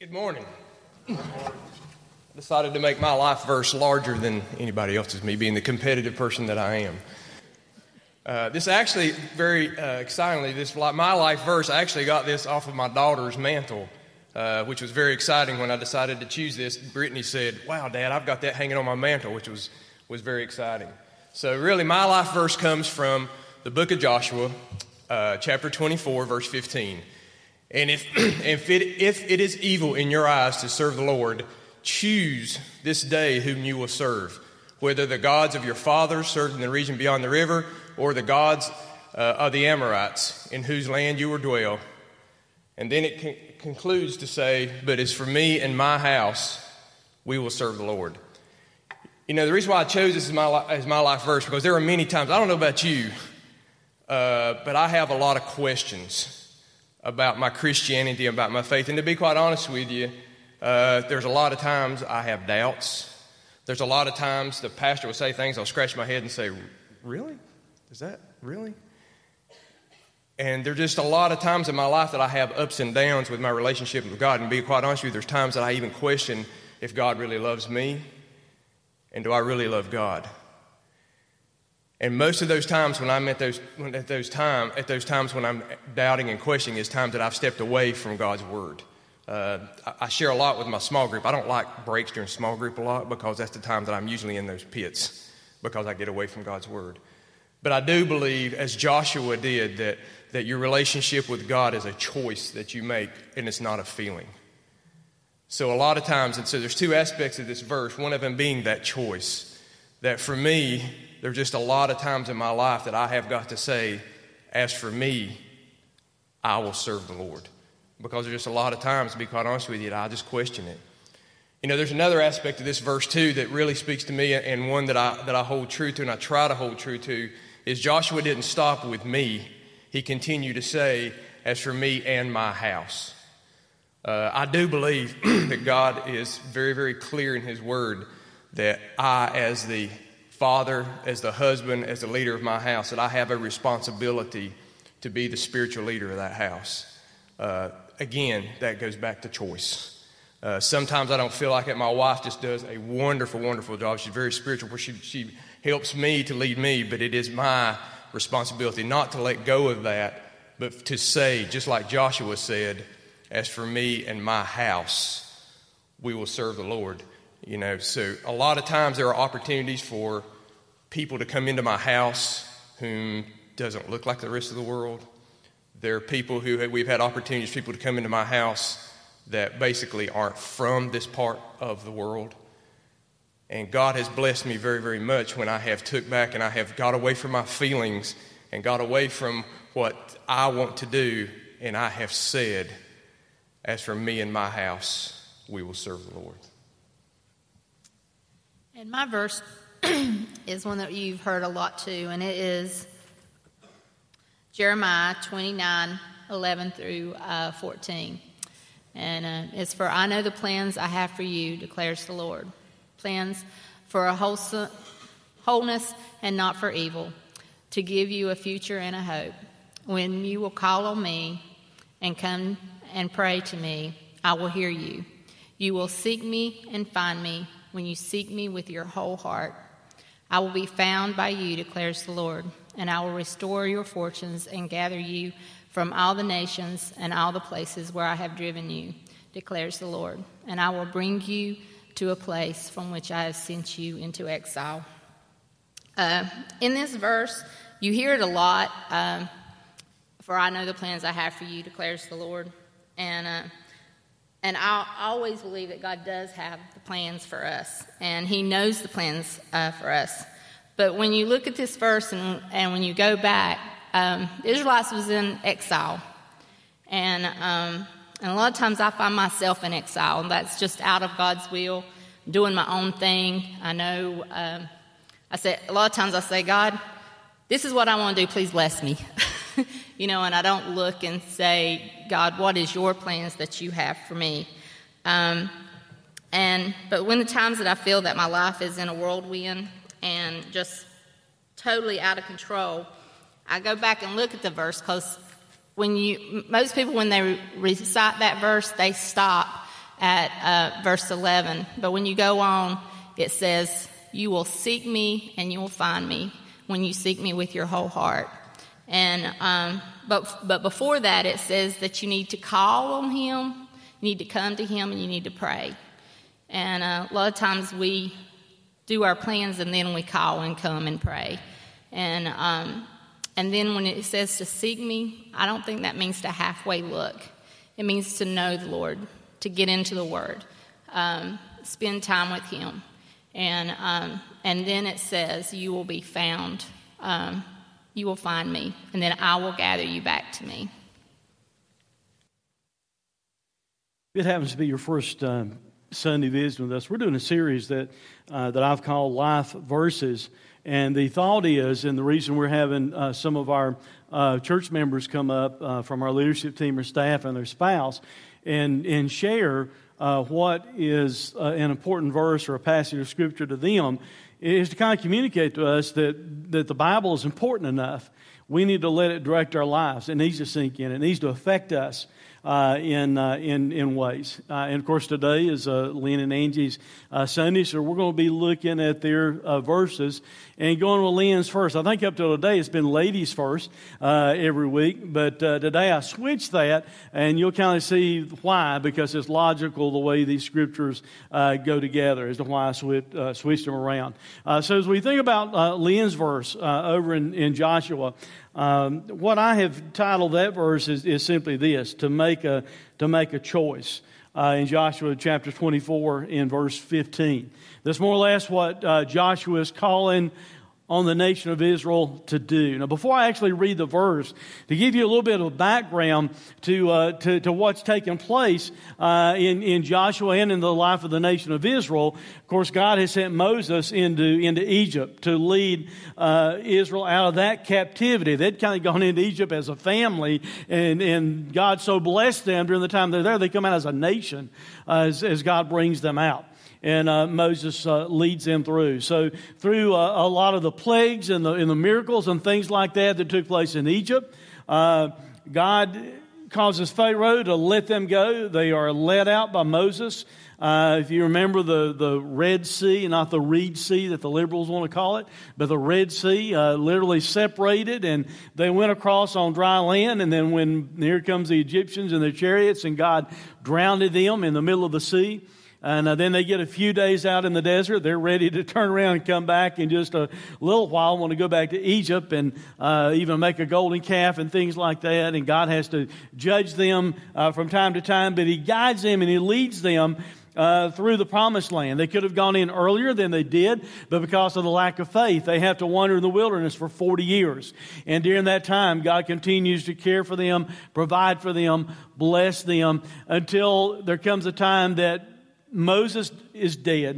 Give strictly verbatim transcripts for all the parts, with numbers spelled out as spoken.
Good morning. Good morning. Decided to make my life verse larger than anybody else's, me being the competitive person that I am. Uh, this actually, very uh, excitingly, this my life verse, I actually got this off of my daughter's mantle, uh, which was very exciting when I decided to choose this. Brittany said, "Wow, Dad, I've got that hanging on my mantle," which was, was very exciting. So really, my life verse comes from the book of Joshua, uh, chapter twenty-four, verse fifteen. "And if, if, it, if it is evil in your eyes to serve the Lord, choose this day whom you will serve, whether the gods of your fathers served in the region beyond the river, or the gods uh, of the Amorites, in whose land you will dwell." And then it con- concludes to say, "But as for me and my house, we will serve the Lord." You know, the reason why I chose this as my, li- as my life verse, because there are many times, I don't know about you, uh, but I have a lot of questions about my Christianity, about my faith. And to be quite honest with you, Uh, there's a lot of times I have doubts. There's a lot of times the pastor will say things, I'll scratch my head and say, "Really? Is that really?" And there's just a lot of times in my life that I have ups and downs with my relationship with God. And to be quite honest with you, there's times that I even question if God really loves me and do I really love God. And most of those times when I'm at those when at those time at those times when I'm doubting and questioning is times that I've stepped away from God's word. Uh, I share a lot with my small group. I don't like breaks during small group a lot because that's the time that I'm usually in those pits because I get away from God's word. But I do believe, as Joshua did, that, that your relationship with God is a choice that you make and it's not a feeling. So a lot of times, and so there's two aspects of this verse, one of them being that choice. That for me, there's just a lot of times in my life that I have got to say, "As for me, I will serve the Lord." Because there's just a lot of times, to be quite honest with you, that I just question it. You know, there's another aspect of this verse, too, that really speaks to me and one that I that I hold true to and I try to hold true to, is Joshua didn't stop with me. He continued to say, "As for me and my house." Uh, I do believe that God is very, very clear in his word that I, as the father, as the husband, as the leader of my house, that I have a responsibility to be the spiritual leader of that house. Uh, again, that goes back to choice. Uh, sometimes I don't feel like it. My wife just does a wonderful, wonderful job. She's very spiritual. She, she helps me to lead me, but it is my responsibility not to let go of that, but to say, just like Joshua said, "As for me and my house, we will serve the Lord." You know, so a lot of times there are opportunities for people to come into my house whom doesn't look like the rest of the world. There are people who we've had opportunities for people to come into my house that basically aren't from this part of the world. And God has blessed me very, very much when I have took back and I have got away from my feelings and got away from what I want to do. And I have said, "As for me and my house, we will serve the Lord." And my verse is one that you've heard a lot too, and it is Jeremiah twenty-nine, eleven through uh, fourteen. And uh, it's for, "I know the plans I have for you, declares the Lord. Plans for a wholesome, wholeness and not for evil, to give you a future and a hope. When you will call on me and come and pray to me, I will hear you. You will seek me and find me when you seek me with your whole heart. I will be found by you, declares the Lord. And I will restore your fortunes and gather you from all the nations and all the places where I have driven you, declares the Lord. And I will bring you to a place from which I have sent you into exile." Uh, in this verse, you hear it a lot. Um, "For I know the plans I have for you, declares the Lord." And uh, and I always believe that God does have the plans for us, and he knows the plans uh, for us. But when you look at this verse and, and when you go back, um, the Israelites was in exile. And, um, and a lot of times I find myself in exile, and that's just out of God's will. doing my own thing. I know, um, I say, a lot of times I say, God, this is what I want to do. Please bless me. You know, and I don't look and say, God, what is your plans that you have for me? Um, and but when the times that I feel that my life is in a whirlwind and just totally out of control, I go back and look at the verse, because when you, most people, when they recite that verse, they stop at uh, verse eleven. But when you go on, it says, you will seek me and you will find me when you seek me with your whole heart. And um, but but before that, it says that you need to call on him, you need to come to him, and you need to pray. And uh, a lot of times we do our plans, and then we call and come and pray. And um, and then when it says to seek me, I don't think that means to halfway look. It means to know the Lord, to get into the Word, um, spend time with him. And um, and then it says you will be found. Um, You will find me, and then I will gather you back to me. It happens to be your first um, Sunday visiting with us. We're doing a series that uh, that I've called Life Verses, and the thought is, and the reason we're having uh, some of our uh, church members come up uh, from our leadership team or staff and their spouse, and and share uh, what is uh, an important verse or a passage of Scripture to them, is to kind of communicate to us that, that the Bible is important enough. We need to let it direct our lives. It needs to sink in. It needs to affect us uh, in, uh, in in ways. Uh, and, of course, today is uh, Lynn and Angie's uh, Sunday, so we're going to be looking at their uh, verses and going with Lynn's first. I think up till today it's been ladies first uh, every week, but uh, today I switched that, and you'll kind of see why, because it's logical the way these scriptures uh, go together as to why I switched, uh, switched them around. Uh, so as we think about uh, Lynn's verse uh, over in, in Joshua, Um, what I have titled that verse is, is simply this: to make a to make a choice uh, in Joshua chapter twenty-four in verse fifteen. That's more or less what uh, Joshua is calling on the nation of Israel to do. Now, before I actually read the verse, to give you a little bit of background to uh, to, to what's taking place uh, in in Joshua and in the life of the nation of Israel. Of course, God has sent Moses into into Egypt to lead uh, Israel out of that captivity. They'd kind of gone into Egypt as a family, and and God so blessed them during the time they're there. They come out as a nation uh, as, as God brings them out. And uh, Moses uh, leads them through. So through uh, a lot of the plagues and the, and the miracles and things like that that took place in Egypt, uh, God causes Pharaoh to let them go. They are led out by Moses. Uh, if you remember the, the Red Sea, not the Reed Sea that the liberals want to call it, but the Red Sea uh, literally separated, and they went across on dry land, and then when here comes the Egyptians and their chariots, and God drowned them in the middle of the sea. And then they get a few days out in the desert. They're ready to turn around and come back in just a little while, want to go back to Egypt and uh, even make a golden calf and things like that. And God has to judge them uh, from time to time, but he guides them and he leads them Uh, through the promised land. They could have gone in earlier than they did, but because of the lack of faith, they have to wander in the wilderness for forty years. And during that time, God continues to care for them, provide for them, bless them, until there comes a time that Moses is dead.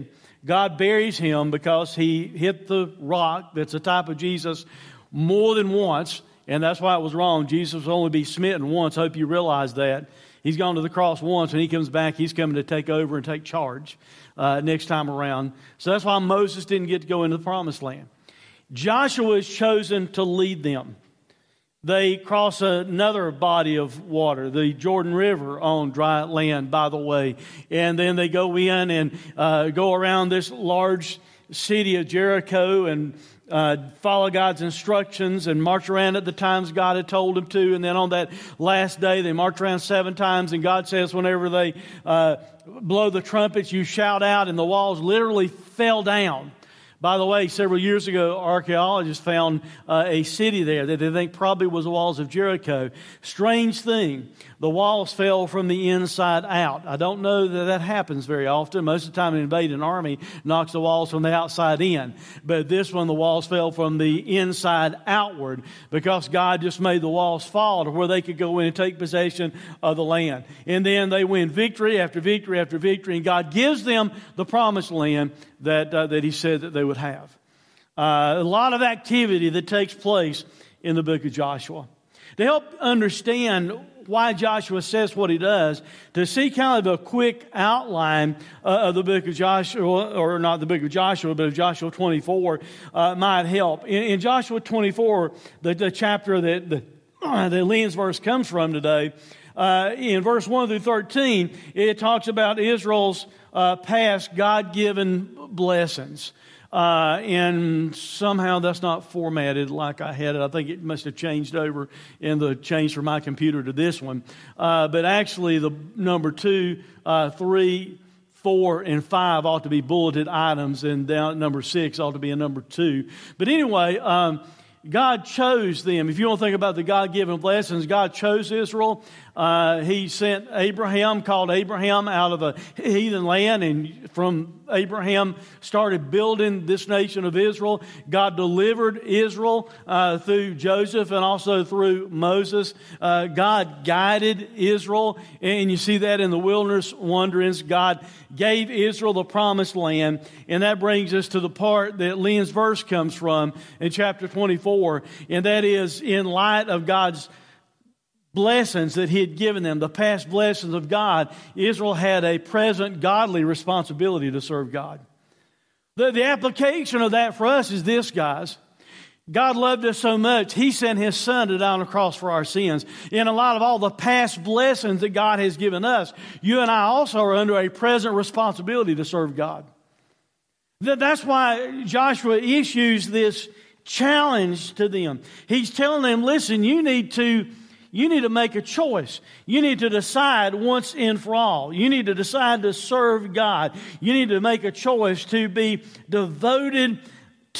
God buries him because he hit the rock that's a type of Jesus more than once, and that's why it was wrong. Jesus will only be smitten once. Hope you realize that. He's gone to the cross once, and he comes back. He's coming to take over and take charge uh, next time around. So that's why Moses didn't get to go into the promised land. Joshua is chosen to lead them. They cross another body of water, the Jordan River, on dry land, by the way. And then they go in and uh, go around this large city of Jericho and Uh, follow God's instructions and march around at the times God had told them to. And then on that last day, they march around seven times. And God says, whenever they uh, blow the trumpets, you shout out. And the walls literally fell down By the way, several years ago, archaeologists found uh, a city there that they think probably was the walls of Jericho. Strange thing, the walls fell from the inside out. I don't know that that happens very often. Most of the time an invading army knocks the walls from the outside in. But this one, the walls fell from the inside outward because God just made the walls fall to where they could go in and take possession of the land. And then they win victory after victory after victory, and God gives them the promised land that uh, that he said that they would have. Uh, a lot of activity that takes place in the book of Joshua. To help understand why Joshua says what he does, to see kind of a quick outline uh, of the book of Joshua, or not the book of Joshua, but of Joshua twenty-four uh, might help. In, in Joshua twenty-four, the, the chapter that the, uh, the Lynn's verse comes from today, Uh, in verse one through thirteen, it talks about Israel's uh, past God-given blessings. Uh, and somehow that's not formatted like I had it. I think it must have changed over in the change from my computer to this one. Uh, but actually, the number two, uh, three, four, and five ought to be bulleted items, and down number six ought to be a number two. But anyway, um, God chose them. If you want to think about the God-given blessings, God chose Israel. Uh, he sent Abraham, called Abraham out of a heathen land, and from Abraham started building this nation of Israel. God delivered Israel uh, through Joseph and also through Moses. Uh, God guided Israel, and you see that in the wilderness wanderings. God gave Israel the promised land, and that brings us to the part that Lynn's verse comes from in chapter twenty-four, and that is in light of God's blessings that he had given them, the past blessings of God, Israel had a present godly responsibility to serve God. The, the application of that for us is this, guys. God loved us so much, he sent his son to die on the cross for our sins. In a lot of all the past blessings that God has given us, you and I also are under a present responsibility to serve God. That, that's why Joshua issues this challenge to them. He's telling them, listen, you need to You need to make a choice. You need to decide once and for all. You need to decide to serve God. You need to make a choice to be devoted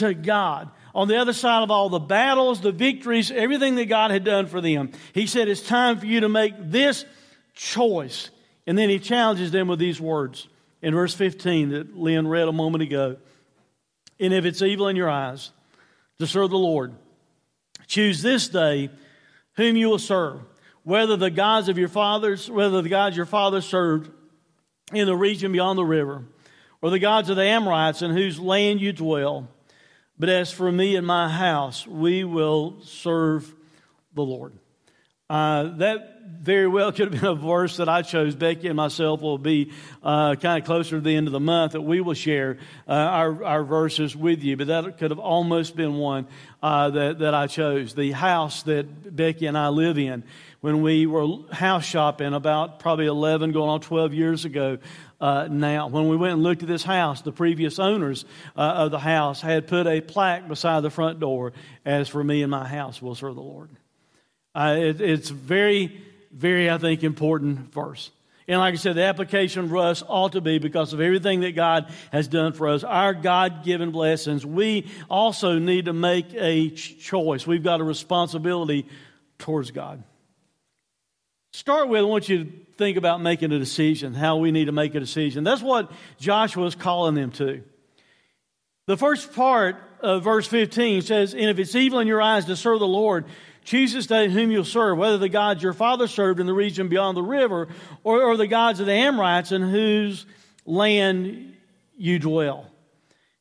to God. On the other side of all the battles, the victories, everything that God had done for them, he said, it's time for you to make this choice. And then he challenges them with these words in verse fifteen that Lynn read a moment ago. And if it's evil in your eyes to serve the Lord, choose this day whom you will serve, whether the gods of your fathers, whether the gods your fathers served in the region beyond the river, or the gods of the Amorites in whose land you dwell. But as for me and my house, we will serve the Lord. Uh, that very well could have been a verse that I chose. Becky and myself will be uh, kind of closer to the end of the month that we will share uh, our, our verses with you. But that could have almost been one uh, that, that I chose. The house that Becky and I live in, when we were house shopping about probably eleven, going on twelve years ago uh, now. When we went and looked at this house, the previous owners uh, of the house had put a plaque beside the front door, as for me and my house will serve the Lord. Uh, it, it's very, very, I think, important verse. And like I said, the application for us ought to be, because of everything that God has done for us, our God-given blessings, we also need to make a choice. We've got a responsibility towards God. Start with, I want you to think about making a decision, how we need to make a decision. That's what Joshua is calling them to. The first part of verse fifteen says, and if it's evil in your eyes to serve the Lord, choose this day whom you'll serve, whether the gods your father served in the region beyond the river, or, or the gods of the Amorites in whose land you dwell.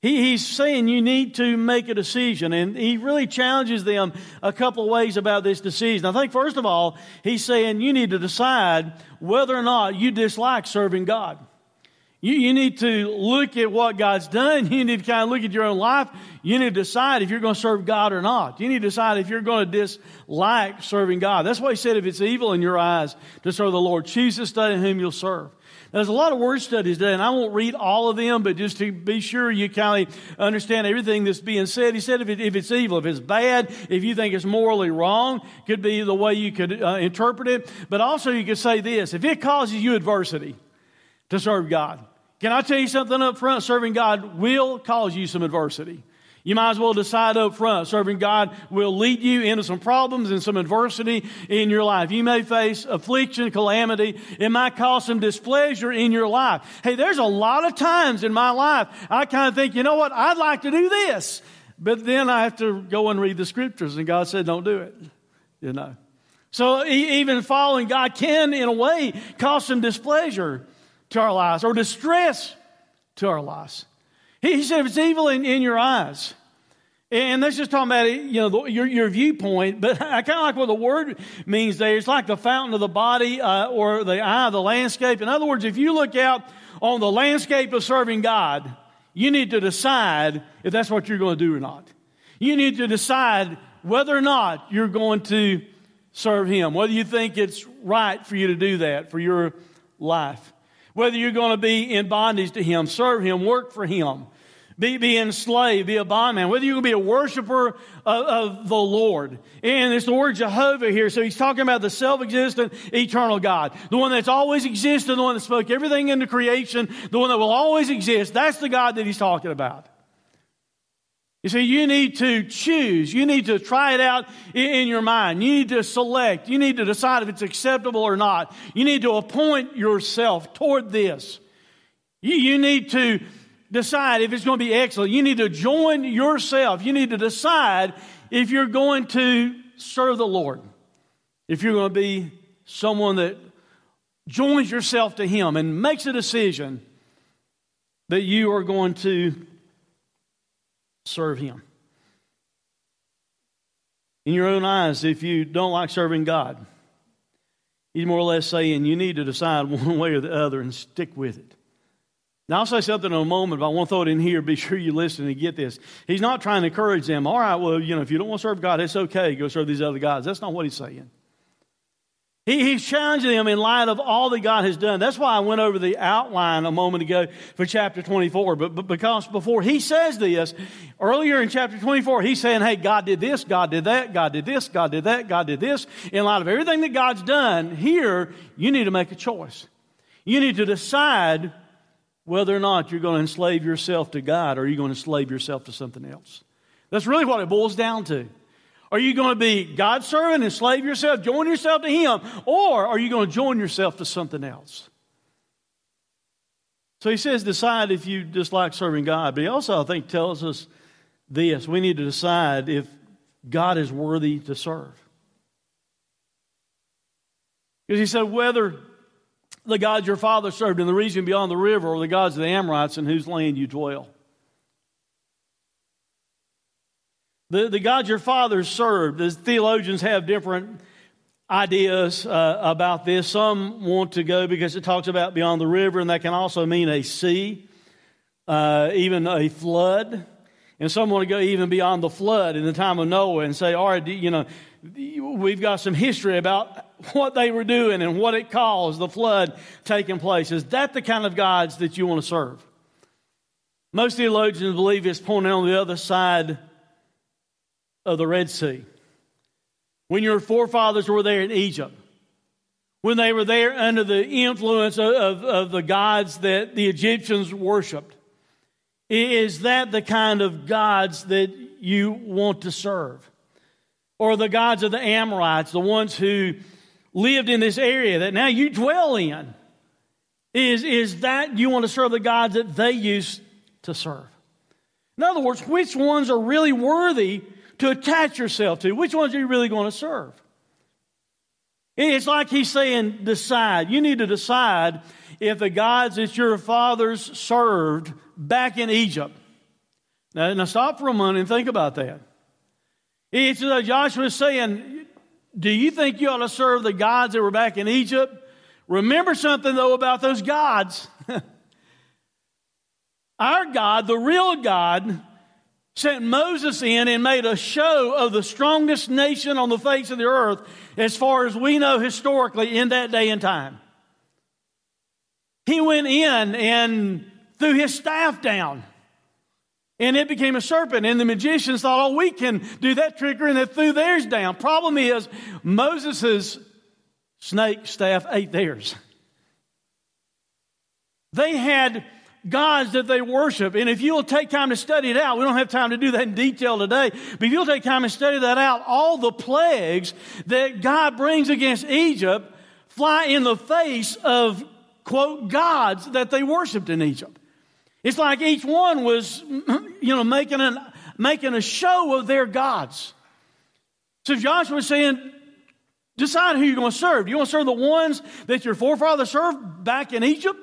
He, he's saying you need to make a decision, and he really challenges them a couple of ways about this decision. I think, first of all, he's saying you need to decide whether or not you dislike serving God. You, you need to look at what God's done. You need to kind of look at your own life. You need to decide if you're going to serve God or not. You need to decide if you're going to dislike serving God. That's why he said, if it's evil in your eyes to serve the Lord, choose this day whom you'll serve. Now, there's a lot of word studies today, and I won't read all of them, but just to be sure you kind of understand everything that's being said. He said if, it, if it's evil, if it's bad, if you think it's morally wrong, could be the way you could uh, interpret it. But also you could say this, if it causes you adversity to serve God, Can I tell you something up front? Serving God will cause you some adversity. You might as well decide up front. Serving God will lead you into some problems and some adversity in your life. You may face affliction, calamity. It might cause some displeasure in your life. Hey, there's a lot of times in my life I kind of think, you know what, I'd like to do this. But then I have to go and read the scriptures, and God said, don't do it, you know. So even following God can, in a way, cause some displeasure to our lives or distress to our lives. He said, if it's evil in, in your eyes, and that's just talking about, you know, your, your viewpoint, but I kind of like what the word means there. It's like the fountain of the body uh, or the eye of the landscape. In other words, if you look out on the landscape of serving God, you need to decide if that's what you're going to do or not. You need to decide whether or not you're going to serve Him, whether you think it's right for you to do that for your life, whether you're going to be in bondage to Him, serve Him, work for Him, be, be enslaved, be a bondman, whether you're going to be a worshiper of, of the Lord. And it's the word Jehovah here. So he's talking about the self-existent, eternal God, the one that's always existed, the one that spoke everything into creation, the one that will always exist. That's the God that he's talking about. You see, you need to choose. You need to try it out in your mind. You need to select. You need to decide if it's acceptable or not. You need to appoint yourself toward this. You, you need to decide if it's going to be excellent. You need to join yourself. You need to decide if you're going to serve the Lord, if you're going to be someone that joins yourself to Him and makes a decision that you are going to serve Him. In your own eyes, if you don't like serving God, he's more or less saying you need to decide one way or the other and stick with it. Now, I'll say something in a moment, but I want to throw it in here. Be sure you listen and get this. He's not trying to encourage them, all right, well, you know, if you don't want to serve God, it's okay, go serve these other gods. That's not what he's saying. He, he's challenging them in light of all that God has done. That's why I went over the outline a moment ago for chapter twenty-four. But, but because before he says this, earlier in chapter twenty-four, he's saying, hey, God did this, God did that, God did this, God did that, God did this. In light of everything that God's done, here, you need to make a choice. You need to decide whether or not you're going to enslave yourself to God or you're going to enslave yourself to something else. That's really what it boils down to. Are you going to be God's servant, enslave yourself, join yourself to Him, or are you going to join yourself to something else? So he says decide if you dislike serving God, but he also, I think, tells us this. We need to decide if God is worthy to serve. Because he said whether the gods your father served in the region beyond the river or the gods of the Amorites in whose land you dwell. The, the God your fathers served, as theologians have different ideas uh, about this. Some want to go because it talks about beyond the river, and that can also mean a sea, uh, even a flood. And some want to go even beyond the flood in the time of Noah and say, all right, you know, we've got some history about what they were doing and what it caused, the flood taking place. Is that the kind of gods that you want to serve? Most theologians believe it's pointing on the other side of the Red Sea, when your forefathers were there in Egypt, when they were there under the influence of, of, of the gods that the Egyptians worshipped. Is that the kind of gods that you want to serve? Or the gods of the Amorites, the ones who lived in this area that now you dwell in? Is, is that you want to serve the gods that they used to serve? In other words, which ones are really worthy to attach yourself to? Which ones are you really going to serve? It's like he's saying, decide. You need to decide if the gods that your fathers served back in Egypt. Now, now stop for a moment and think about that. It's like Joshua's saying, do you think you ought to serve the gods that were back in Egypt? Remember something, though, about those gods. Our God, the real God, sent Moses in and made a show of the strongest nation on the face of the earth as far as we know historically in that day and time. He went in and threw his staff down, and it became a serpent. And the magicians thought, oh, we can do that trickery, and they threw theirs down. Problem is, Moses' snake staff ate theirs. They had gods that they worship. And if you'll take time to study it out, we don't have time to do that in detail today, but if you'll take time and study that out, all the plagues that God brings against Egypt fly in the face of, quote, gods that they worshiped in Egypt. It's like each one was, you know, making an, making a show of their gods. So Joshua's saying, decide who you're going to serve. Do you want to serve the ones that your forefathers served back in Egypt?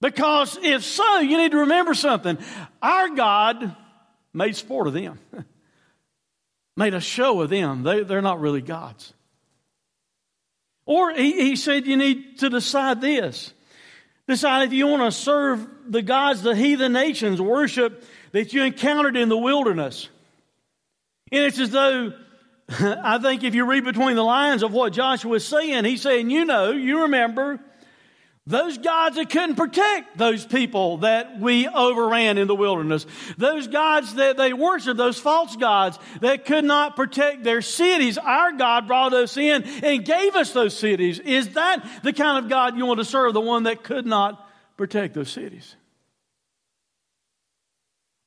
Because if so, you need to remember something. Our God made sport of them, made a show of them. They, they're not really gods. Or he, he said you need to decide this. Decide if you want to serve the gods the heathen nations worship that you encountered in the wilderness. And it's as though, I think if you read between the lines of what Joshua is saying, he's saying, you know, you remember those gods that couldn't protect those people that we overran in the wilderness. Those gods that they worshiped, those false gods that could not protect their cities. Our God brought us in and gave us those cities. Is that the kind of God you want to serve, the one that could not protect those cities?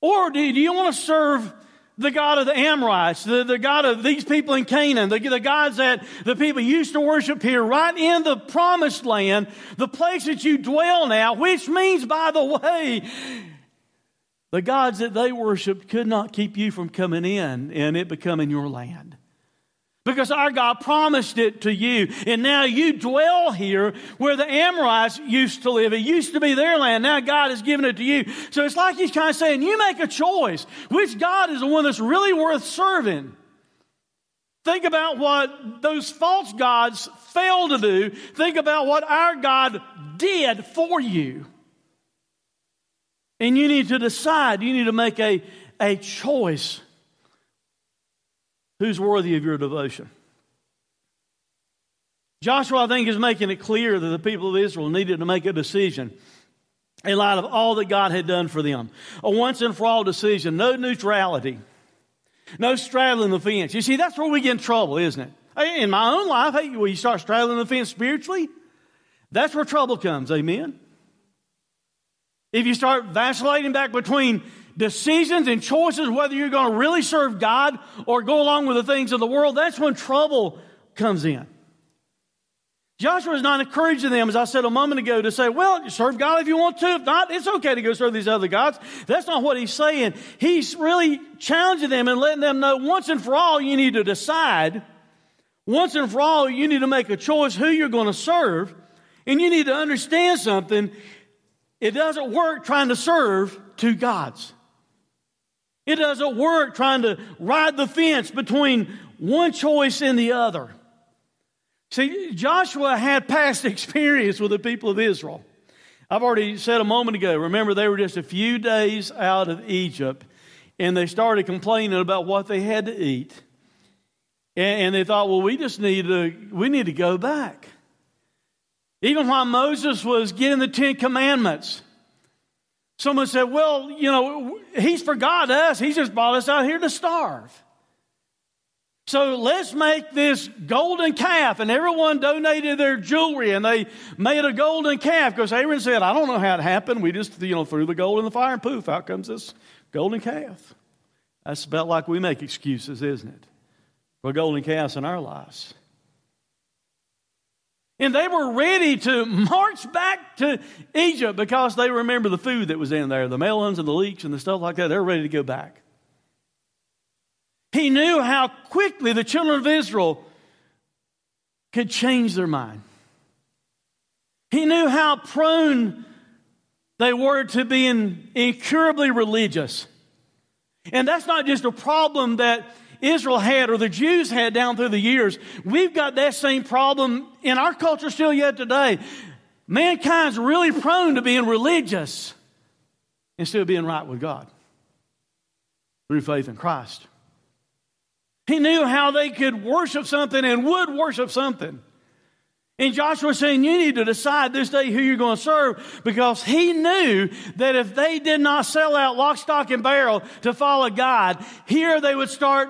Or do you want to serve the God of the Amorites, the, the God of these people in Canaan, the, the gods that the people used to worship here, right in the promised land, the place that you dwell now, which means, by the way, the gods that they worshiped could not keep you from coming in and it becoming your land. Because our God promised it to you. And now you dwell here where the Amorites used to live. It used to be their land. Now God has given it to you. So it's like he's kind of saying, you make a choice. Which God is the one that's really worth serving? Think about what those false gods failed to do. Think about what our God did for you. And you need to decide. You need to make a, a choice. Who's worthy of your devotion? Joshua, I think, is making it clear that the people of Israel needed to make a decision in light of all that God had done for them. A once and for all decision. No neutrality. No straddling the fence. You see, that's where we get in trouble, isn't it? In my own life, hey, when you start straddling the fence spiritually, that's where trouble comes, amen? If you start vacillating back between decisions and choices, whether you're going to really serve God or go along with the things of the world, that's when trouble comes in. Joshua is not encouraging them, as I said a moment ago, to say, well, serve God if you want to. If not, it's okay to go serve these other gods. That's not what he's saying. He's really challenging them and letting them know once and for all you need to decide. Once and for all you need to make a choice who you're going to serve. And you need to understand something. It doesn't work trying to serve two gods. It doesn't work trying to ride the fence between one choice and the other. See, Joshua had past experience with the people of Israel. I've already said a moment ago, remember they were just a few days out of Egypt, and they started complaining about what they had to eat. And, and they thought, well, we just need to, we need to go back. Even while Moses was getting the Ten Commandments, someone said, well, you know, he's forgot us. He's just brought us out here to starve. So let's make this golden calf. And everyone donated their jewelry, and they made a golden calf. Because Aaron said, I don't know how it happened. We just, you know, threw the gold in the fire, and poof, out comes this golden calf. That's about like we make excuses, isn't it, for golden calves in our lives. And they were ready to march back to Egypt because they remember the food that was in there, the melons and the leeks and the stuff like that. They're ready to go back. He knew how quickly the children of Israel could change their mind. He knew how prone they were to being incurably religious. And that's not just a problem that Israel had or the Jews had down through the years. We've got that same problem in our culture still yet today. Mankind's really prone to being religious instead of being right with God through faith in Christ. He knew how they could worship something and would worship something. And Joshua saying, you need to decide this day who you're going to serve, because he knew that if they did not sell out lock, stock, and barrel to follow God, here they would start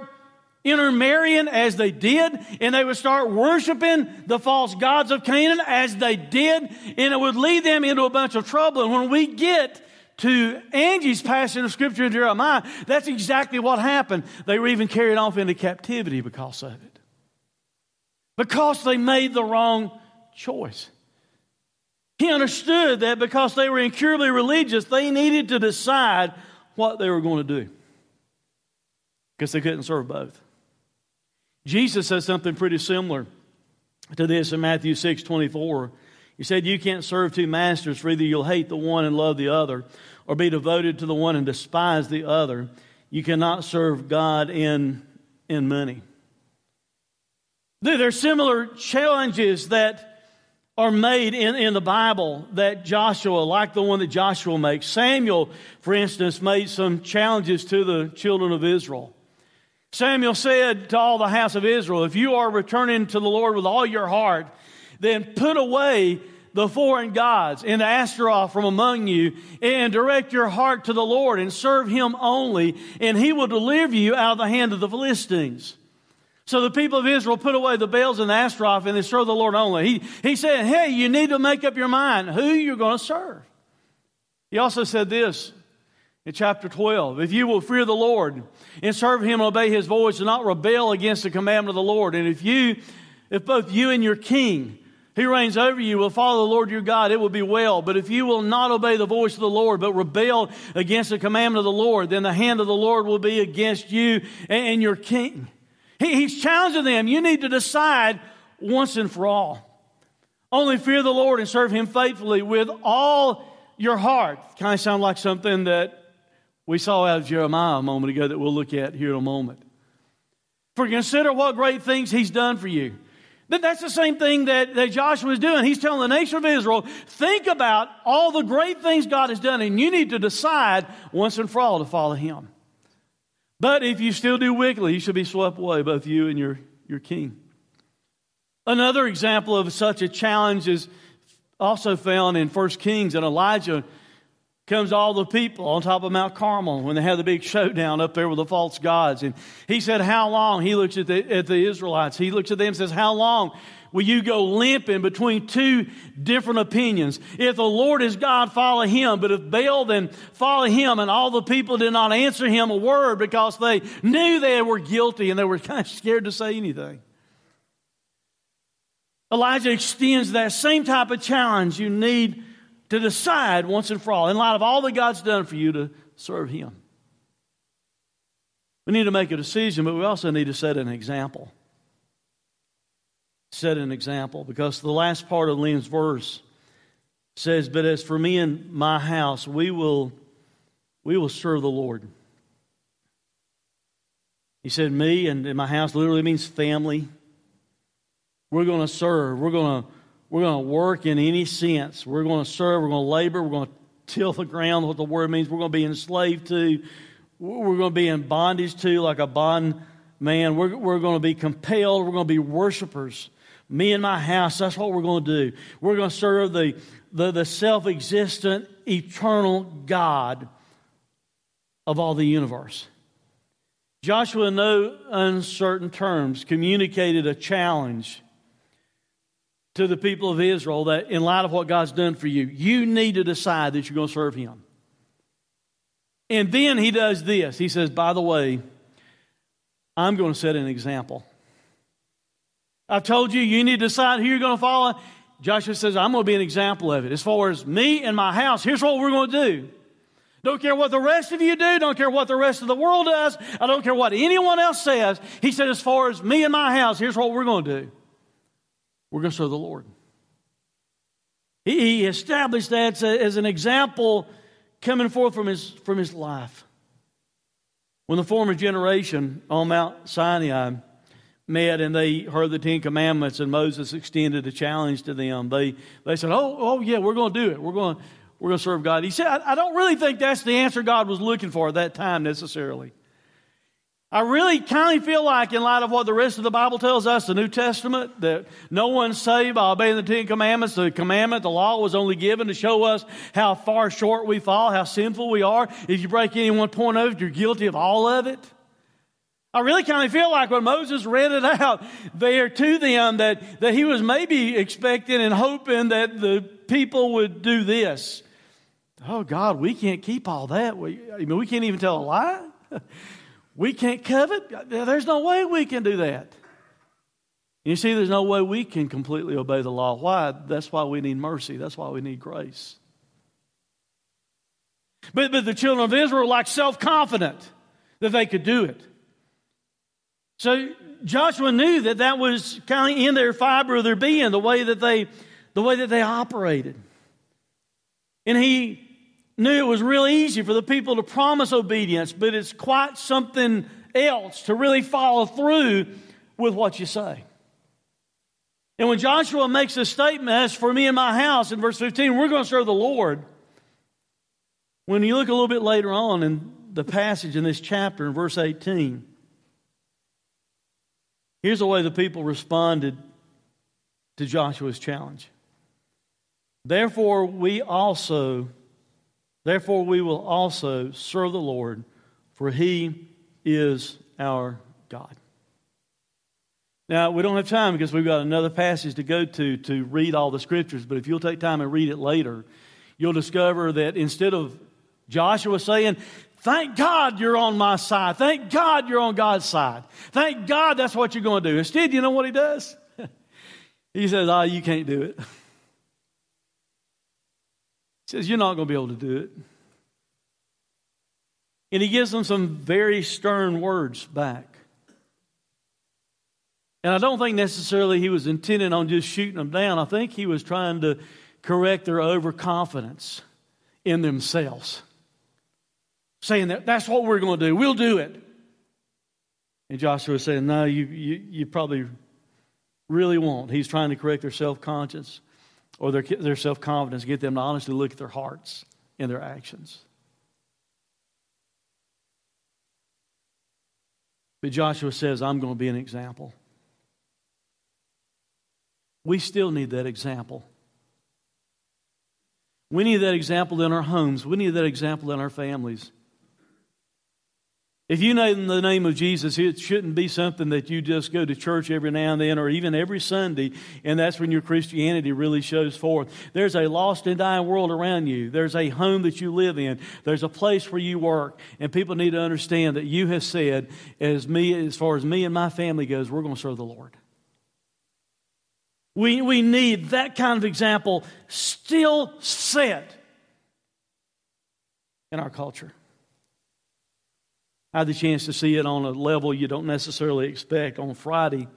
intermarrying as they did, and they would start worshiping the false gods of Canaan as they did, and it would lead them into a bunch of trouble. And when we get to Angie's passage of Scripture in Jeremiah, that's exactly what happened. They were even carried off into captivity because of it. Because they made the wrong choice. He understood that because they were incurably religious, they needed to decide what they were going to do. Because they couldn't serve both. Jesus says something pretty similar to this in Matthew six twenty-four. He said, you can't serve two masters, for either you'll hate the one and love the other, or be devoted to the one and despise the other. You cannot serve God and, and money. There are similar challenges that are made in, in the Bible that Joshua, like the one that Joshua makes. Samuel, for instance, made some challenges to the children of Israel. Samuel said to all the house of Israel, if you are returning to the Lord with all your heart, then put away the foreign gods and the Ashtoreth from among you, and direct your heart to the Lord and serve Him only, and He will deliver you out of the hand of the Philistines. So the people of Israel put away the Baals and the Ashtoreth, and they served the Lord only. He, he said, hey, you need to make up your mind who you're going to serve. He also said this in chapter twelve. If you will fear the Lord and serve Him and obey His voice and not rebel against the commandment of the Lord, and if you, if both you and your king who reigns over you will follow the Lord your God, it will be well. But if you will not obey the voice of the Lord, but rebel against the commandment of the Lord, then the hand of the Lord will be against you and your king. He's challenging them. You need to decide once and for all. Only fear the Lord and serve Him faithfully with all your heart. Kind of sound like something that we saw out of Jeremiah a moment ago that we'll look at here in a moment. For consider what great things He's done for you. That's the same thing that, that Joshua is doing. He's telling the nation of Israel, think about all the great things God has done, and you need to decide once and for all to follow Him. But if you still do wickedly, you should be swept away, both you and your, your king. Another example of such a challenge is also found in First Kings, and Elijah comes to all the people on top of Mount Carmel when they have the big showdown up there with the false gods. And he said, how long? He looks at the, at the Israelites. He looks at them and says, how long will you go limping between two different opinions? If the Lord is God, follow Him. But if Baal, then follow him. And all the people did not answer him a word because they knew they were guilty and they were kind of scared to say anything. Elijah extends that same type of challenge. You need to decide once and for all, in light of all that God's done for you, to serve Him. We need to make a decision, but we also need to set an example. Set an example, because the last part of Lynn's verse says, but as for me and my house, we will, we will serve the Lord. He said, me and, and my house literally means family. We're going to serve. We're going to We're going to work in any sense. We're going to serve. We're going to labor. We're going to till the ground, what the word means. We're going to be enslaved to. We're going to be in bondage to, like a bond man. We're, we're going to be compelled. We're going to be worshipers. Me and my house, that's what we're going to do. We're going to serve the, the, the self-existent, eternal God of all the universe. Joshua, in no uncertain terms, communicated a challenge to the people of Israel that in light of what God's done for you, you need to decide that you're going to serve Him. And then he does this. He says, by the way, I'm going to set an example. I've told you, you need to decide who you're going to follow. Joshua says, I'm going to be an example of it. As far as me and my house, here's what we're going to do. Don't care what the rest of you do. Don't care what the rest of the world does. I don't care what anyone else says. He said, as far as me and my house, here's what we're going to do. We're going to serve the Lord. He established that as an example coming forth from his, from his life. When the former generation on Mount Sinai met and they heard the Ten Commandments and Moses extended a challenge to them, they, they said, oh, oh yeah, we're going to do it. We're going, we're going to serve God. He said, I, I don't really think that's the answer God was looking for at that time necessarily. I really kind of feel like, in light of what the rest of the Bible tells us, the New Testament, that no one's saved by obeying the Ten Commandments. The commandment, the law, was only given to show us how far short we fall, how sinful we are. If you break any one point of it, you're guilty of all of it. I really kind of feel like when Moses read it out there to them that, that he was maybe expecting and hoping that the people would do this. Oh, God, we can't keep all that. We, I mean, we can't even tell a lie. We can't covet. There's no way we can do that. You see, there's no way we can completely obey the law. Why? That's why we need mercy. That's why we need grace. But, but the children of Israel were like self-confident that they could do it. So Joshua knew that that was kind of in their fiber of their being, the way that they, the way that they operated. And he knew it was real easy for the people to promise obedience, but it's quite something else to really follow through with what you say. And when Joshua makes a statement, as for me and my house, in verse fifteen, we're going to serve the Lord. When you look a little bit later on in the passage in this chapter, in verse eighteen, here's the way the people responded to Joshua's challenge. Therefore, we also, therefore we will also serve the Lord, for He is our God. Now, we don't have time because we've got another passage to go to to read all the scriptures, but if you'll take time and read it later, you'll discover that instead of Joshua saying, thank God you're on my side. Thank God you're on God's side. Thank God that's what you're going to do. Instead, you know what he does? He says, oh, you can't do it. He says, you're not going to be able to do it. And he gives them some very stern words back. And I don't think necessarily he was intending on just shooting them down. I think he was trying to correct their overconfidence in themselves. Saying that that's what we're going to do. We'll do it. And Joshua is saying, no, you, you, you probably really won't. He's trying to correct their self-conscience or their, their self-confidence, get them to honestly look at their hearts and their actions. But Joshua says, I'm going to be an example. We still need that example. We need that example in our homes. We need that example in our families. If you know the name of Jesus, it shouldn't be something that you just go to church every now and then or even every Sunday, and that's when your Christianity really shows forth. There's a lost and dying world around you. There's a home that you live in. There's a place where you work, and people need to understand that you have said, as me, as far as me and my family goes, we're going to serve the Lord. We, we need that kind of example still set in our culture. I had the chance to see it on a level you don't necessarily expect. On Friday,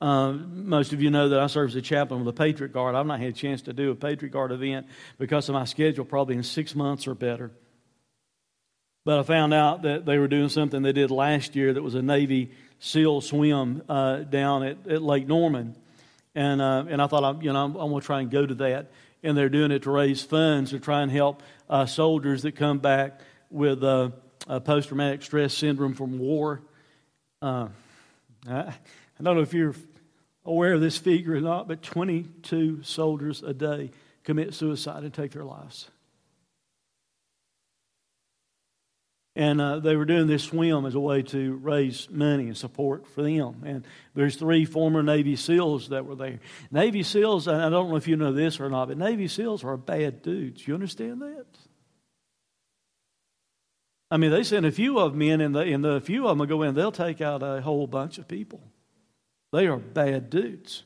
uh, most of you know that I serve as a chaplain with the Patriot Guard. I've not had a chance to do a Patriot Guard event because of my schedule probably in six months or better. But I found out that they were doing something they did last year that was a Navy SEAL swim uh, down at, at Lake Norman. And uh, and I thought, I'm, you know, I'm, I'm going to try and go to that. And they're doing it to raise funds to try and help uh, soldiers that come back with uh, uh, post-traumatic stress syndrome from war. Uh, I, I don't know if you're aware of this figure or not, but twenty-two soldiers a day commit suicide and take their lives. And uh, they were doing this swim as a way to raise money and support for them. And there's three former Navy SEALs that were there. Navy SEALs, and I don't know if you know this or not, but Navy SEALs are bad dudes. You understand that? I mean, they send a few of them in, and, they, and a few of them will go in, and they'll take out a whole bunch of people. They are bad dudes.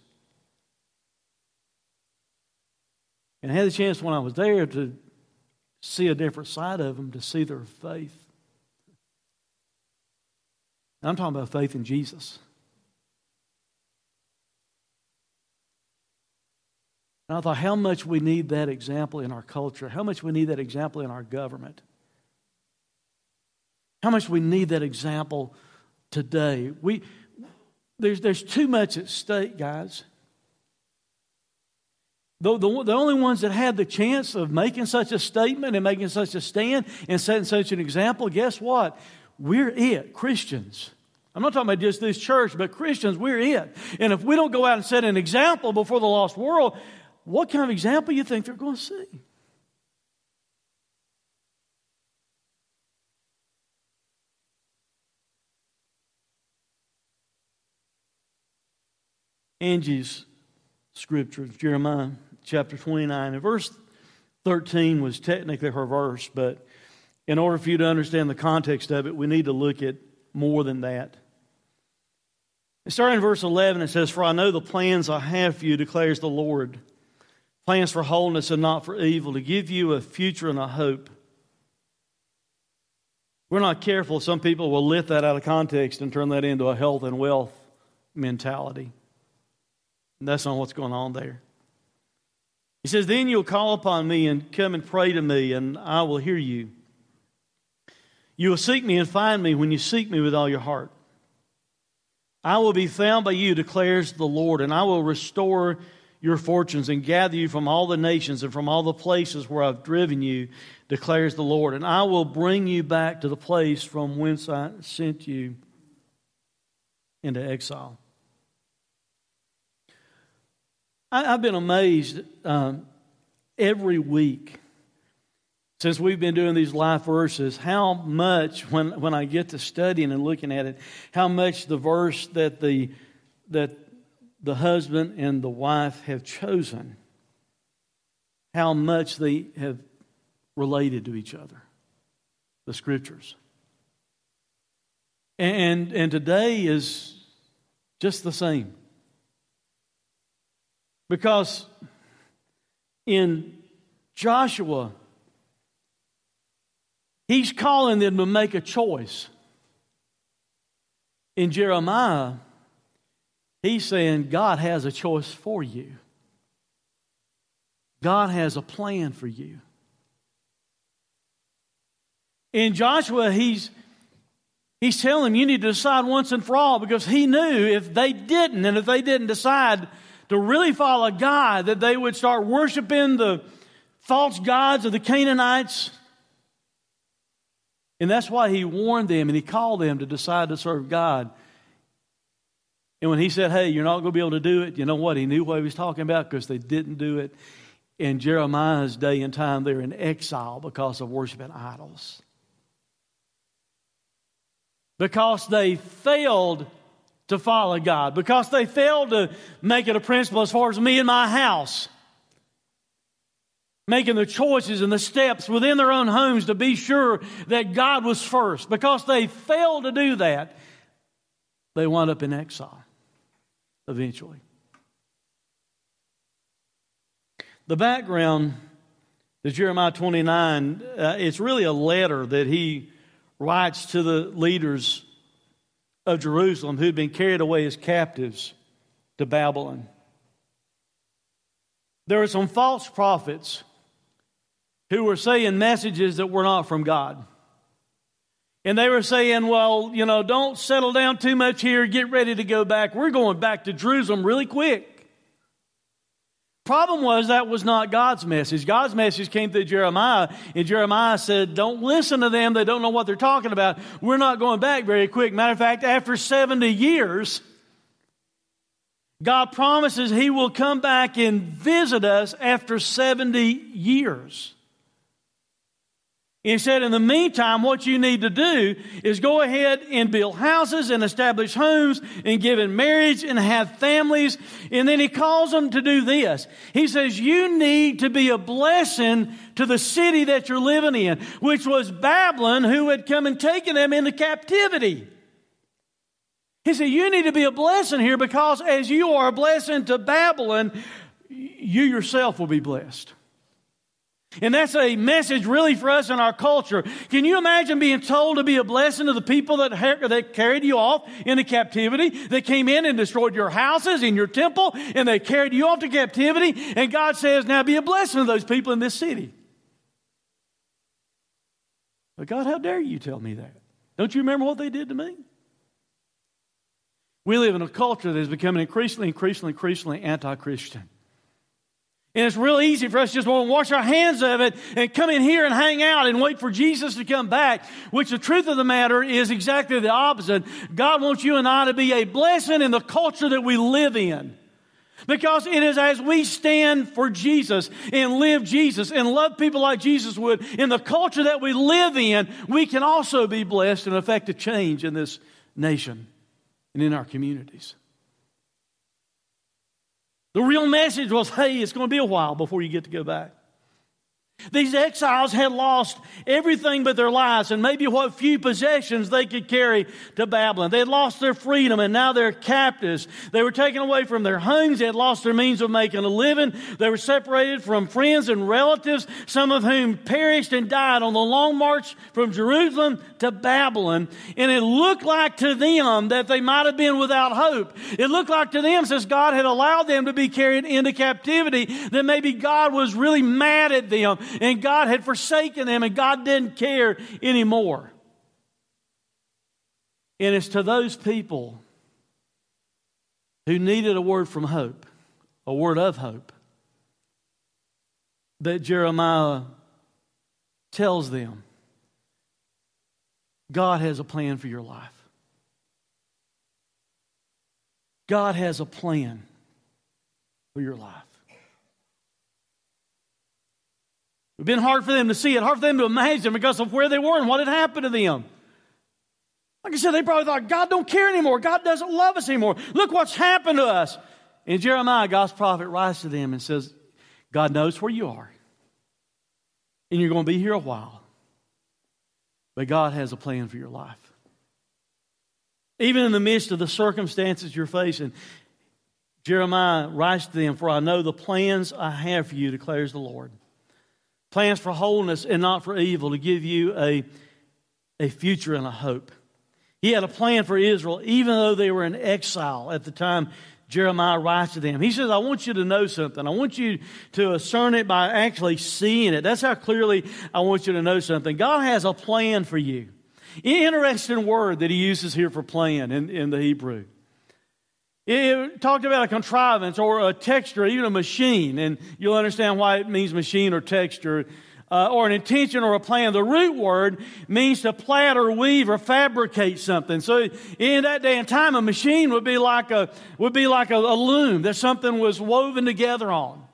And I had the chance when I was there to see a different side of them, to see their faith. I'm talking about faith in Jesus. And I thought how much we need that example in our culture, how much we need that example in our government, how much we need that example today. We there's there's too much at stake, guys. The, the, the only ones that had the chance of making such a statement and making such a stand and setting such an example, guess what? We're it, Christians. I'm not talking about just this church, but Christians, we're it. And if we don't go out and set an example before the lost world, what kind of example do you think they're going to see? Angie's scripture, Jeremiah chapter twenty-nine. And verse thirteen was technically her verse, but in order for you to understand the context of it, we need to look at more than that. Starting in verse eleven, it says, "For I know the plans I have for you, declares the Lord, plans for wholeness and not for evil, to give you a future and a hope." We're not careful. Some people will lift that out of context and turn that into a health and wealth mentality. And that's not what's going on there. He says, "Then you'll call upon me and come and pray to me, and I will hear you. You will seek me and find me when you seek me with all your heart. I will be found by you, declares the Lord, and I will restore your fortunes and gather you from all the nations and from all the places where I've driven you, declares the Lord, and I will bring you back to the place from whence I sent you into exile." I, I've been amazed um, every week since we've been doing these life verses, how much, when, when I get to studying and looking at it, how much the verse that the that the husband and the wife have chosen, how much they have related to each other, the scriptures. And, and today is just the same. Because in Joshua, he's calling them to make a choice. In Jeremiah, he's saying God has a choice for you. God has a plan for you. In Joshua, he's, he's telling them you need to decide once and for all, because he knew if they didn't, and if they didn't decide to really follow God, that they would start worshiping the false gods of the Canaanites. And that's why he warned them and he called them to decide to serve God. And when he said, "Hey, you're not going to be able to do it," you know what? He knew what he was talking about, because they didn't do it. In Jeremiah's day and time, they're in exile because of worshiping idols. Because they failed to follow God. Because they failed to make it a principle as far as me and my house. Making the choices and the steps within their own homes to be sure that God was first. Because they failed to do that, they wound up in exile eventually. The background to Jeremiah twenty-nine, uh, it's really a letter that he writes to the leaders of Jerusalem who'd been carried away as captives to Babylon. There were some false prophets who were saying messages that were not from God. And they were saying, well, you know, don't settle down too much here. Get ready to go back. We're going back to Jerusalem really quick. Problem was, that was not God's message. God's message came through Jeremiah, and Jeremiah said, don't listen to them. They don't know what they're talking about. We're not going back very quick. Matter of fact, after seventy years, God promises he will come back and visit us after seventy years. He said, in the meantime, what you need to do is go ahead and build houses and establish homes and give in marriage and have families. And then he calls them to do this. He says, you need to be a blessing to the city that you're living in, which was Babylon, who had come and taken them into captivity. He said, you need to be a blessing here, because as you are a blessing to Babylon, you yourself will be blessed. And that's a message really for us in our culture. Can you imagine being told to be a blessing to the people that, that carried you off into captivity? They came in and destroyed your houses and your temple, and they carried you off to captivity. And God says, now be a blessing to those people in this city. But God, how dare you tell me that? Don't you remember what they did to me? We live in a culture that is becoming increasingly, increasingly, increasingly anti-Christian. And it's real easy for us to just want to wash our hands of it and come in here and hang out and wait for Jesus to come back, which the truth of the matter is exactly the opposite. God wants you and I to be a blessing in the culture that we live in. Because it is as we stand for Jesus and live Jesus and love people like Jesus would, in the culture that we live in, we can also be blessed and affect a change in this nation and in our communities. The real message was, hey, it's going to be a while before you get to go back. These exiles had lost everything but their lives and maybe what few possessions they could carry to Babylon. They had lost their freedom and now they're captives. They were taken away from their homes. They had lost their means of making a living. They were separated from friends and relatives, some of whom perished and died on the long march from Jerusalem to Babylon. And it looked like to them that they might have been without hope. It looked like to them, since God had allowed them to be carried into captivity, that maybe God was really mad at them. And God had forsaken them, and God didn't care anymore. And it's to those people who needed a word from hope, a word of hope, that Jeremiah tells them, God has a plan for your life. God has a plan for your life. It had been hard for them to see it, hard for them to imagine because of where they were and what had happened to them. Like I said, they probably thought, God don't care anymore. God doesn't love us anymore. Look what's happened to us. And Jeremiah, God's prophet, writes to them and says, God knows where you are. And you're going to be here a while. But God has a plan for your life. Even in the midst of the circumstances you're facing, Jeremiah writes to them, for I know the plans I have for you, declares the Lord. Plans for wholeness and not for evil, to give you a, a future and a hope. He had a plan for Israel, even though they were in exile at the time Jeremiah writes to them. He says, I want you to know something. I want you to discern it by actually seeing it. That's how clearly I want you to know something. God has a plan for you. Interesting word that he uses here for plan in, in the Hebrew. It talked about a contrivance or a texture, even a machine, and you'll understand why it means machine or texture, uh, or an intention or a plan. The root word means to plait or weave or fabricate something. So in that day and time, a machine would be like a would be like a, a loom that something was woven together on.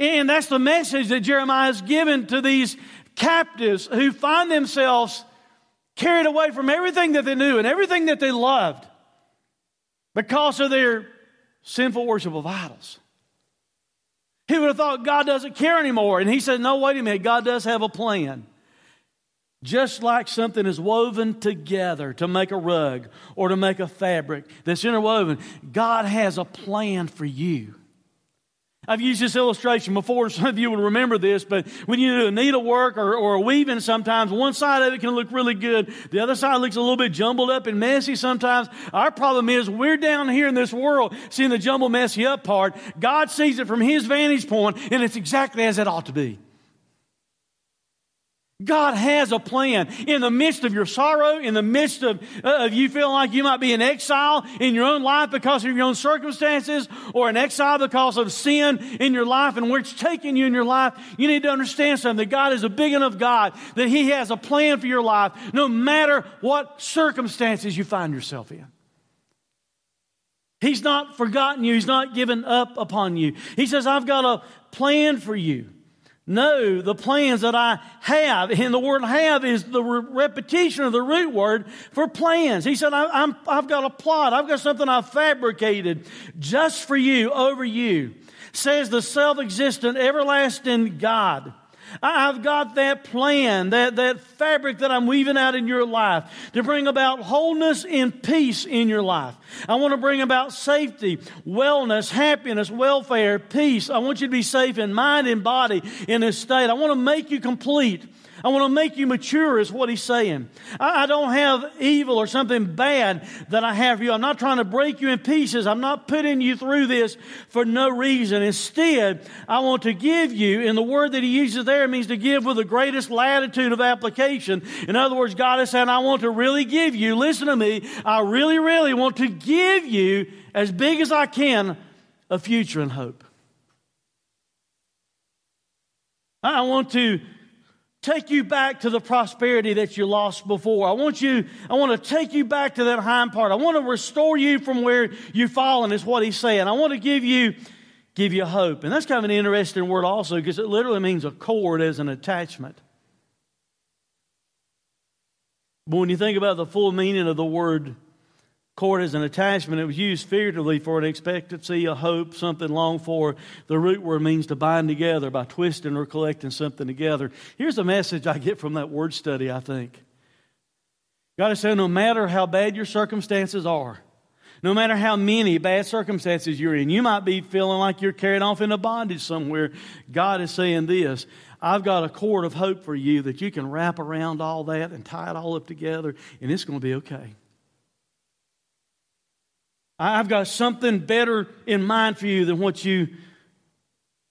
And that's the message that Jeremiah has given to these captives who find themselves carried away from everything that they knew and everything that they loved, because of their sinful worship of idols. He would have thought God doesn't care anymore. And he said, no, wait a minute. God does have a plan. Just like something is woven together to make a rug or to make a fabric that's interwoven, God has a plan for you. I've used this illustration before. Some of you will remember this, but when you do a needlework or, or a weaving, sometimes one side of it can look really good. The other side looks a little bit jumbled up and messy sometimes. Our problem is we're down here in this world seeing the jumbled, messy up part. God sees it from his vantage point, and it's exactly as it ought to be. God has a plan. In the midst of your sorrow, in the midst of, uh, of you feeling like you might be in exile in your own life because of your own circumstances, or in exile because of sin in your life and where it's taking you in your life, you need to understand something. That God is a big enough God that he has a plan for your life no matter what circumstances you find yourself in. He's not forgotten you. He's not given up upon you. He says, I've got a plan for you. Know the plans that I have. And the word have is the re- repetition of the root word for plans. He said, I, I'm, I've got a plot. I've got something I've fabricated just for you, over you, says the self-existent, everlasting God. I, I've got that plan, that, that fabric that I'm weaving out in your life to bring about wholeness and peace in your life. I want to bring about safety, wellness, happiness, welfare, peace. I want you to be safe in mind and body in this state. I want to make you complete. I want to make you mature is what he's saying. I, I don't have evil or something bad that I have for you. I'm not trying to break you in pieces. I'm not putting you through this for no reason. Instead, I want to give you, and the word that he uses there means to give with the greatest latitude of application. In other words, God is saying, I want to really give you, listen to me, I really, really want to give you, as big as I can, a future and hope. I want to take you back to the prosperity that you lost before. I want you, I want to take you back to that hind part. I want to restore you from where you've fallen is what he's saying. I want to give you, give you hope. And that's kind of an interesting word also because it literally means a cord as an attachment. But when you think about the full meaning of the word cord is an attachment. It was used figuratively for an expectancy, a hope, something longed for. The root word means to bind together by twisting or collecting something together. Here's the message I get from that word study, I think. God is saying no matter how bad your circumstances are, no matter how many bad circumstances you're in, you might be feeling like you're carried off into bondage somewhere. God is saying this: I've got a cord of hope for you that you can wrap around all that and tie it all up together, and it's going to be okay. I've got something better in mind for you than what you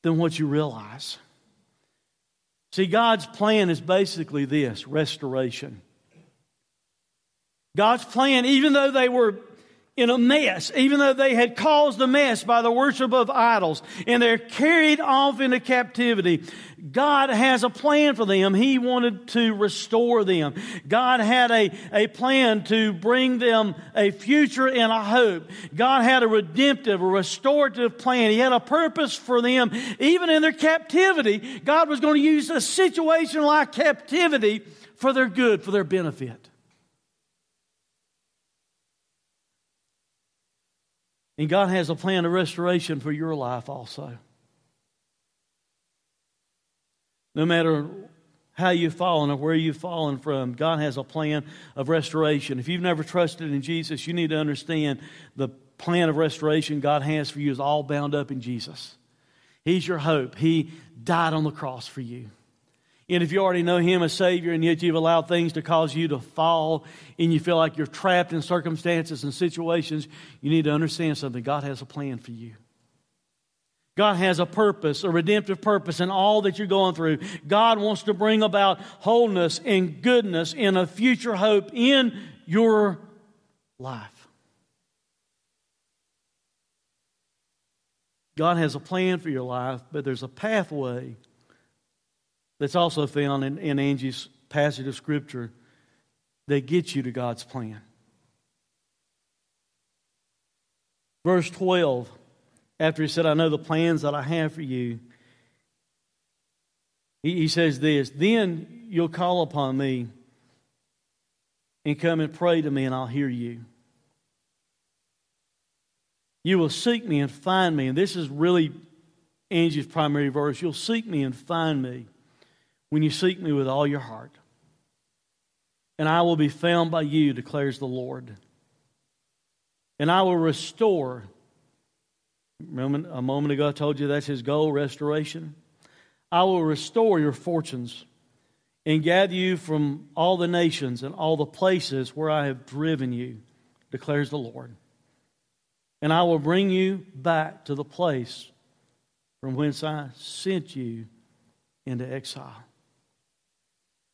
than what you realize. See, God's plan is basically this: restoration. God's plan, even though they were in a mess, even though they had caused a mess by the worship of idols, and they're carried off into captivity, God has a plan for them. He wanted to restore them. God had a, a plan to bring them a future and a hope. God had a redemptive, a restorative plan. He had a purpose for them. Even in their captivity, God was going to use a situation like captivity for their good, for their benefit. And God has a plan of restoration for your life also. No matter how you've fallen or where you've fallen from, God has a plan of restoration. If you've never trusted in Jesus, you need to understand the plan of restoration God has for you is all bound up in Jesus. He's your hope. He died on the cross for you. And if you already know Him as Savior and yet you've allowed things to cause you to fall and you feel like you're trapped in circumstances and situations, you need to understand something. God has a plan for you. God has a purpose, a redemptive purpose in all that you're going through. God wants to bring about wholeness and goodness and a future hope in your life. God has a plan for your life, but there's a pathway that's also found in, in Angie's passage of Scripture that gets you to God's plan. Verse twelve, after he said, I know the plans that I have for you, he, he says this, then you'll call upon me and come and pray to me and I'll hear you. You will seek me and find me. And this is really Angie's primary verse. You'll seek me and find me when you seek me with all your heart, and I will be found by you, declares the Lord. And I will restore. Remember, a moment ago I told you that's His goal, restoration. I will restore your fortunes and gather you from all the nations and all the places where I have driven you, declares the Lord. And I will bring you back to the place from whence I sent you into exile.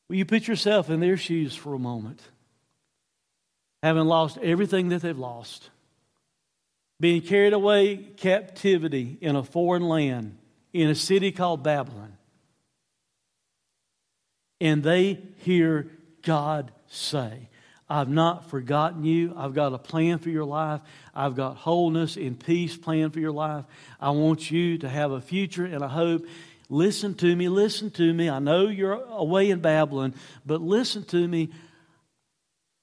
Will you put yourself in their shoes for a moment? Having lost everything that they've lost. Being carried away captivity in a foreign land, in a city called Babylon. And they hear God say, I've not forgotten you. I've got a plan for your life. I've got wholeness and peace planned for your life. I want you to have a future and a hope. Listen to me, listen to me. I know you're away in Babylon, but listen to me.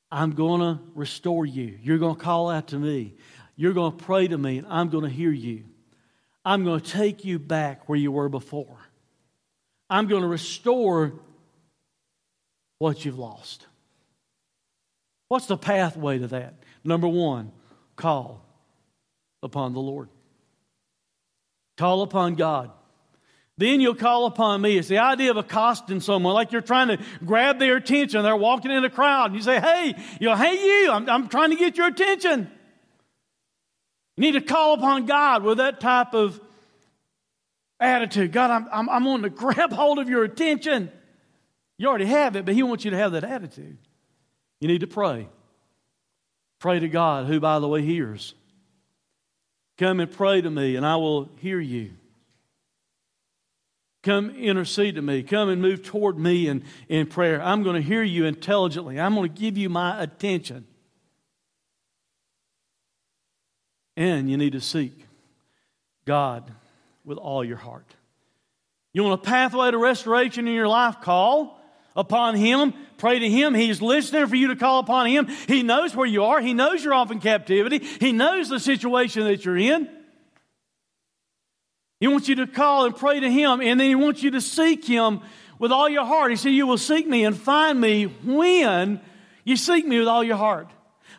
I'm going to restore you. You're going to call out to me. You're going to pray to me, and I'm going to hear you. I'm going to take you back where you were before. I'm going to restore what you've lost. What's the pathway to that? Number one, call upon the Lord. Call upon God. Then you'll call upon me. It's the idea of accosting someone, like you're trying to grab their attention. They're walking in a crowd, and you say, hey, you know, hey, you, I'm, I'm trying to get your attention. You need to call upon God with that type of attitude. God, I'm, I'm, I'm wanting to grab hold of your attention. You already have it, but He wants you to have that attitude. You need to pray. Pray to God, who, by the way, hears. Come and pray to me, and I will hear you. Come intercede to me. Come and move toward me in, in prayer. I'm going to hear you intelligently. I'm going to give you my attention. And you need to seek God with all your heart. You want a pathway to restoration in your life? Call upon Him. Pray to Him. He's listening for you to call upon Him. He knows where you are. He knows you're off in captivity. He knows the situation that you're in. He wants you to call and pray to Him, and then He wants you to seek Him with all your heart. He said, you will seek me and find me when you seek me with all your heart.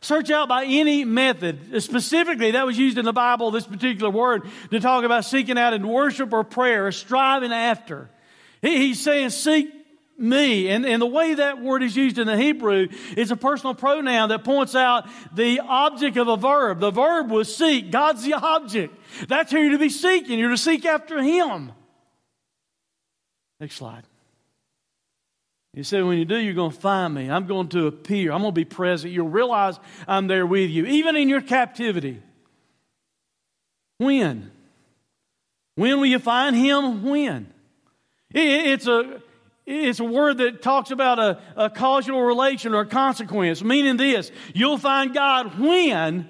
Search out by any method. Specifically, that was used in the Bible, this particular word, to talk about seeking out in worship or prayer, or striving after. He, he's saying, seek me. And, and the way that word is used in the Hebrew is a personal pronoun that points out the object of a verb. The verb was seek. God's the object. That's who you're to be seeking. You're to seek after Him. Next slide. He said, when you do, you're going to find me. I'm going to appear. I'm going to be present. You'll realize I'm there with you, even in your captivity. When? When will you find Him? When? It's a, it's a word that talks about a, a causal relation or a consequence, meaning this. You'll find God when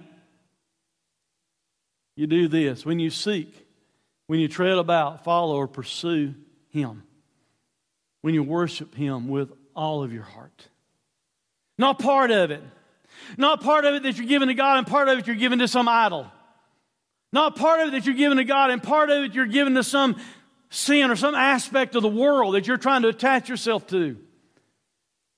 you do this, when you seek, when you tread about, follow, or pursue Him. When you worship Him with all of your heart. Not part of it. Not part of it that you're giving to God and part of it you're giving to some idol. Not part of it that you're giving to God and part of it you're giving to some sin or some aspect of the world that you're trying to attach yourself to.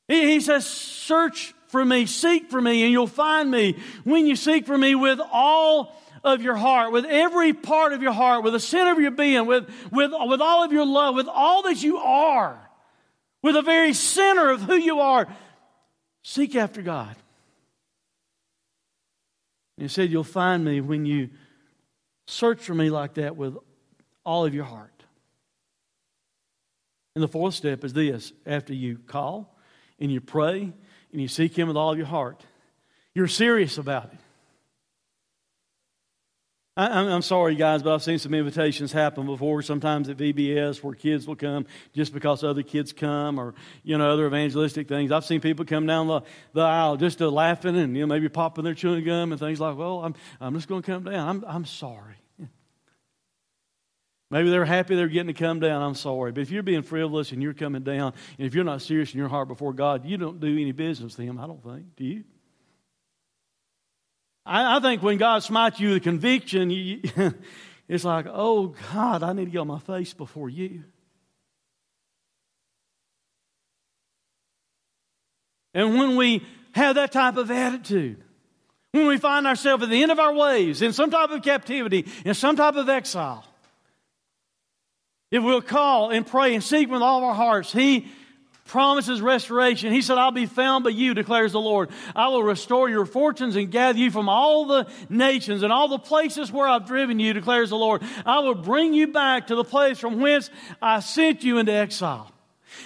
He, he says, search for me, seek for me, and you'll find me when you seek for me with all of your heart, with every part of your heart, with the center of your being, with, with, with all of your love, with all that you are. With the very center of who you are, seek after God. And He said, you'll find me when you search for me like that with all of your heart. And the fourth step is this. After you call and you pray and you seek Him with all of your heart, you're serious about it. I, I'm sorry, guys, but I've seen some invitations happen before, sometimes at V B S where kids will come just because other kids come or, you know, other evangelistic things. I've seen people come down the, the aisle just uh, laughing and, you know, maybe popping their chewing gum and things like, well, I'm I'm just going to come down. I'm I'm sorry. Maybe they're happy they're getting to come down. I'm sorry. But if you're being frivolous and you're coming down and if you're not serious in your heart before God, you don't do any business to Him, I don't think. Do you? I think when God smites you with conviction, you, it's like, oh, God, I need to get on my face before you. And when we have that type of attitude, when we find ourselves at the end of our ways, in some type of captivity, in some type of exile, if we'll call and pray and seek with all of our hearts, He promises restoration. He said, I'll be found by you, declares the Lord. I will restore your fortunes and gather you from all the nations and all the places where I've driven you, declares the Lord. I will bring you back to the place from whence I sent you into exile.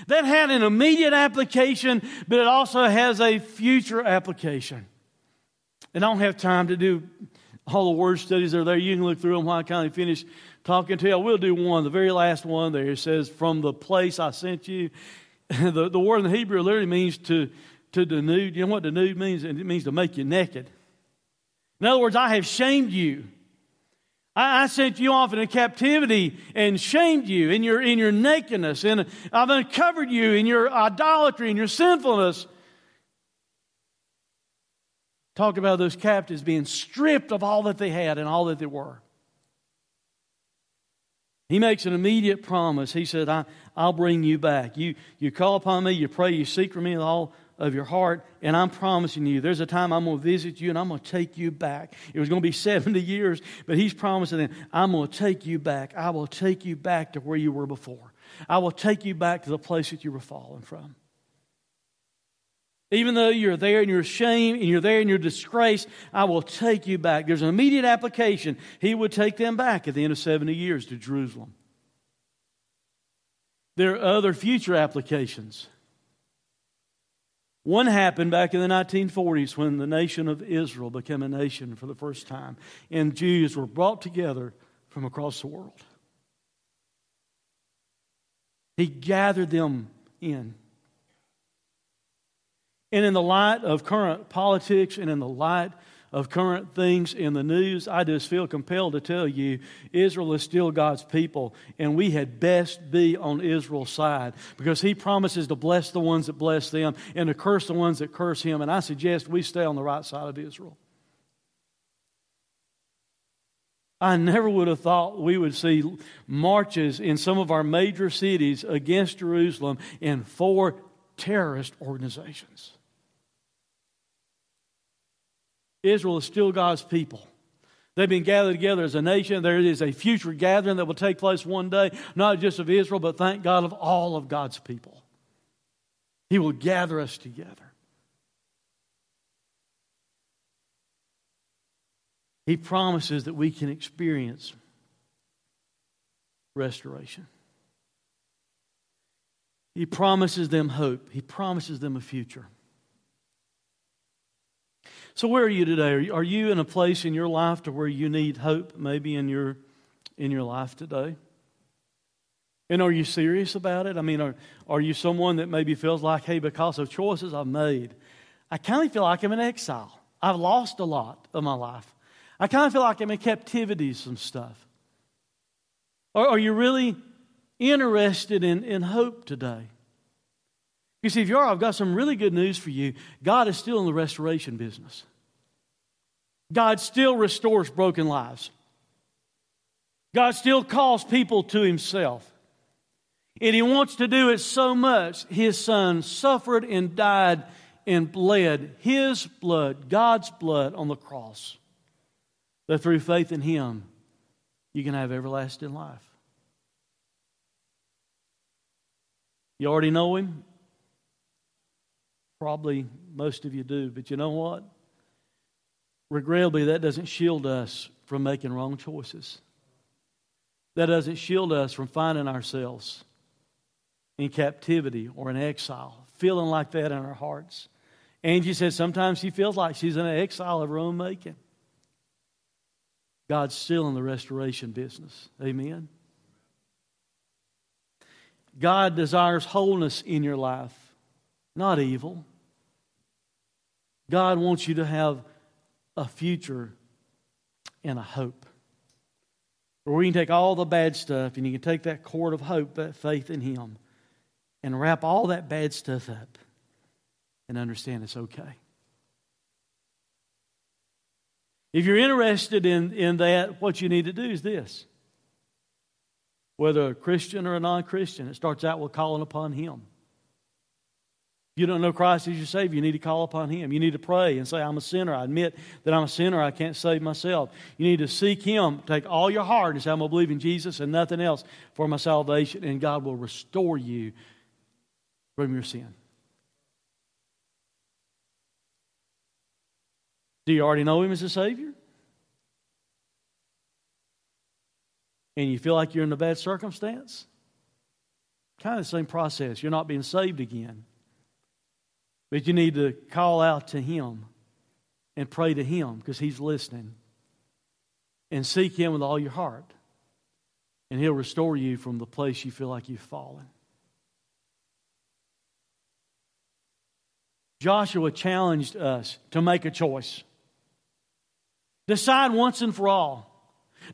That had an immediate application, but it also has a future application. And I don't have time to do all the word studies that are there. You can look through them while I kind of finish talking to you. I will do one, the very last one there. It says, from the place I sent you. The, the word in the Hebrew literally means to, to denude. You know what denude means? It means to make you naked. In other words, I have shamed you. I, I sent you off into captivity and shamed you in your, in your nakedness. And I've uncovered you in your idolatry and your sinfulness. Talk about those captives being stripped of all that they had and all that they were. He makes an immediate promise. He said, I, I'll bring you back. You, you call upon me, you pray, you seek for me with all of your heart, and I'm promising you there's a time I'm going to visit you and I'm going to take you back. It was going to be seventy years, but He's promising them, I'm going to take you back. I will take you back to where you were before. I will take you back to the place that you were fallen from. Even though you're there in your shame and you're there in your disgrace, I will take you back. There's an immediate application. He would take them back at the end of seventy years to Jerusalem. There are other future applications. One happened back in the nineteen forties when the nation of Israel became a nation for the first time, and Jews were brought together from across the world. He gathered them in. And in the light of current politics and in the light of current things in the news, I just feel compelled to tell you, Israel is still God's people, and we had best be on Israel's side, because He promises to bless the ones that bless them and to curse the ones that curse Him, and I suggest we stay on the right side of Israel. I never would have thought we would see marches in some of our major cities against Jerusalem and for terrorist organizations. Israel is still God's people. They've been gathered together as a nation. There is a future gathering that will take place one day, not just of Israel, but thank God of all of God's people. He will gather us together. He promises that we can experience restoration. He promises them hope. He promises them a future. So where are you today? Are you in a place in your life to where you need hope, maybe in your in your life today? And are you serious about it? I mean, are, are you someone that maybe feels like, hey, because of choices I've made, I kind of feel like I'm in exile. I've lost a lot of my life. I kind of feel like I'm in captivity some stuff. Or are you really interested in, in hope today? You see, if you are, I've got some really good news for you. God is still in the restoration business. God still restores broken lives. God still calls people to Himself. And He wants to do it so much, His Son suffered and died and bled His blood, God's blood on the cross, that through faith in Him, you can have everlasting life. You already know Him? Probably most of you do, but you know what? Regrettably, that doesn't shield us from making wrong choices. That doesn't shield us from finding ourselves in captivity or in exile, feeling like that in our hearts. Angie says sometimes she feels like she's in an exile of her own making. God's still in the restoration business. Amen? God desires wholeness in your life, not evil. God wants you to have a future and a hope. Where we can take all the bad stuff and you can take that cord of hope, that faith in Him, and wrap all that bad stuff up and understand it's okay. If you're interested in, in that, what you need to do is this. Whether a Christian or a non-Christian, it starts out with calling upon Him. If you don't know Christ as your Savior, you need to call upon Him. You need to pray and say, I'm a sinner. I admit that I'm a sinner. I can't save myself. You need to seek Him. Take all your heart and say, I'm going to believe in Jesus and nothing else for my salvation. And God will restore you from your sin. Do you already know Him as a Savior? And you feel like you're in a bad circumstance? Kind of the same process. You're not being saved again. But you need to call out to Him and pray to Him because He's listening. And seek Him with all your heart. And He'll restore you from the place you feel like you've fallen. Joshua challenged us to make a choice. Decide once and for all.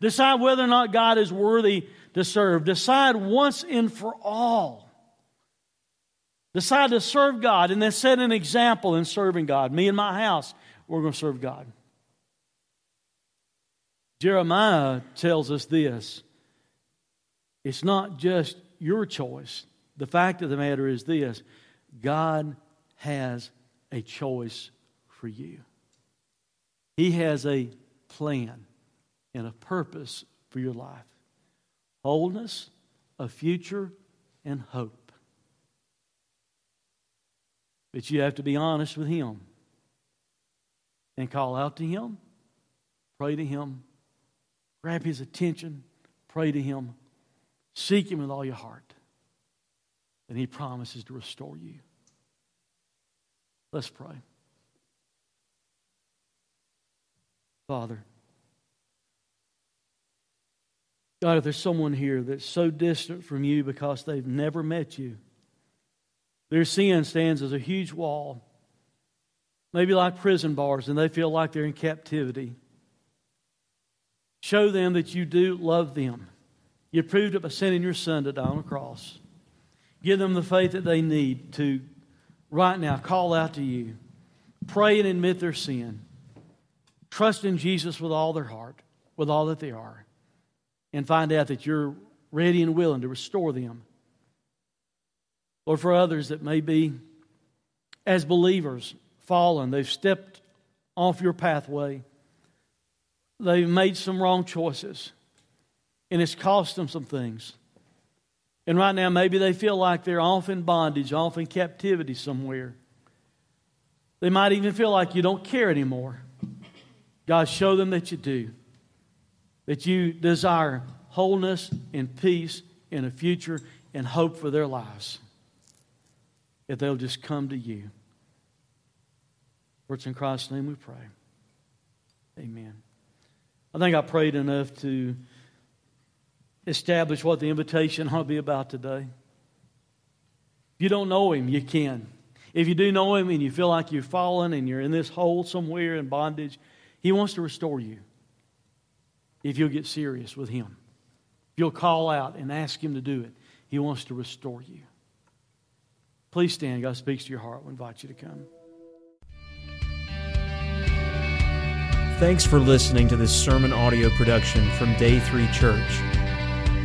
Decide whether or not God is worthy to serve. Decide once and for all. Decide to serve God and then set an example in serving God. Me and my house, we're going to serve God. Jeremiah tells us this. It's not just your choice. The fact of the matter is this. God has a choice for you. He has a plan and a purpose for your life. Wholeness, a future, and hope. But you have to be honest with Him and call out to Him, pray to Him, grab His attention, pray to Him, seek Him with all your heart, and He promises to restore you. Let's pray. Father, God, if there's someone here that's so distant from You because they've never met You, their sin stands as a huge wall, maybe like prison bars, and they feel like they're in captivity. Show them that you do love them. You proved it by sending your son to die on a cross. Give them the faith that they need to, right now, call out to you. Pray and admit their sin. Trust in Jesus with all their heart, with all that they are, and find out that you're ready and willing to restore them. Lord, for others that may be, as believers, fallen, they've stepped off your pathway, they've made some wrong choices, and it's cost them some things. And right now, maybe they feel like they're off in bondage, off in captivity somewhere. They might even feel like you don't care anymore. God, show them that you do, that you desire wholeness and peace and a future and hope for their lives, if they'll just come to you. For it's in Christ's name we pray. Amen. I think I prayed enough to establish what the invitation ought to be about today. If you don't know him, you can. If you do know him and you feel like you've fallen and you're in this hole somewhere in bondage, he wants to restore you if you'll get serious with him. If you'll call out and ask him to do it, he wants to restore you. Please stand. God speaks to your heart. We invite you to come. Thanks for listening to this sermon audio production from Day three Church.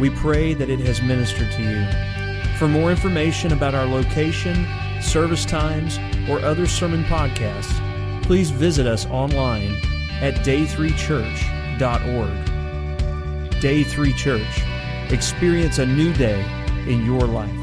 We pray that it has ministered to you. For more information about our location, service times, or other sermon podcasts, please visit us online at day three church dot org. Day three Church. Experience a new day in your life.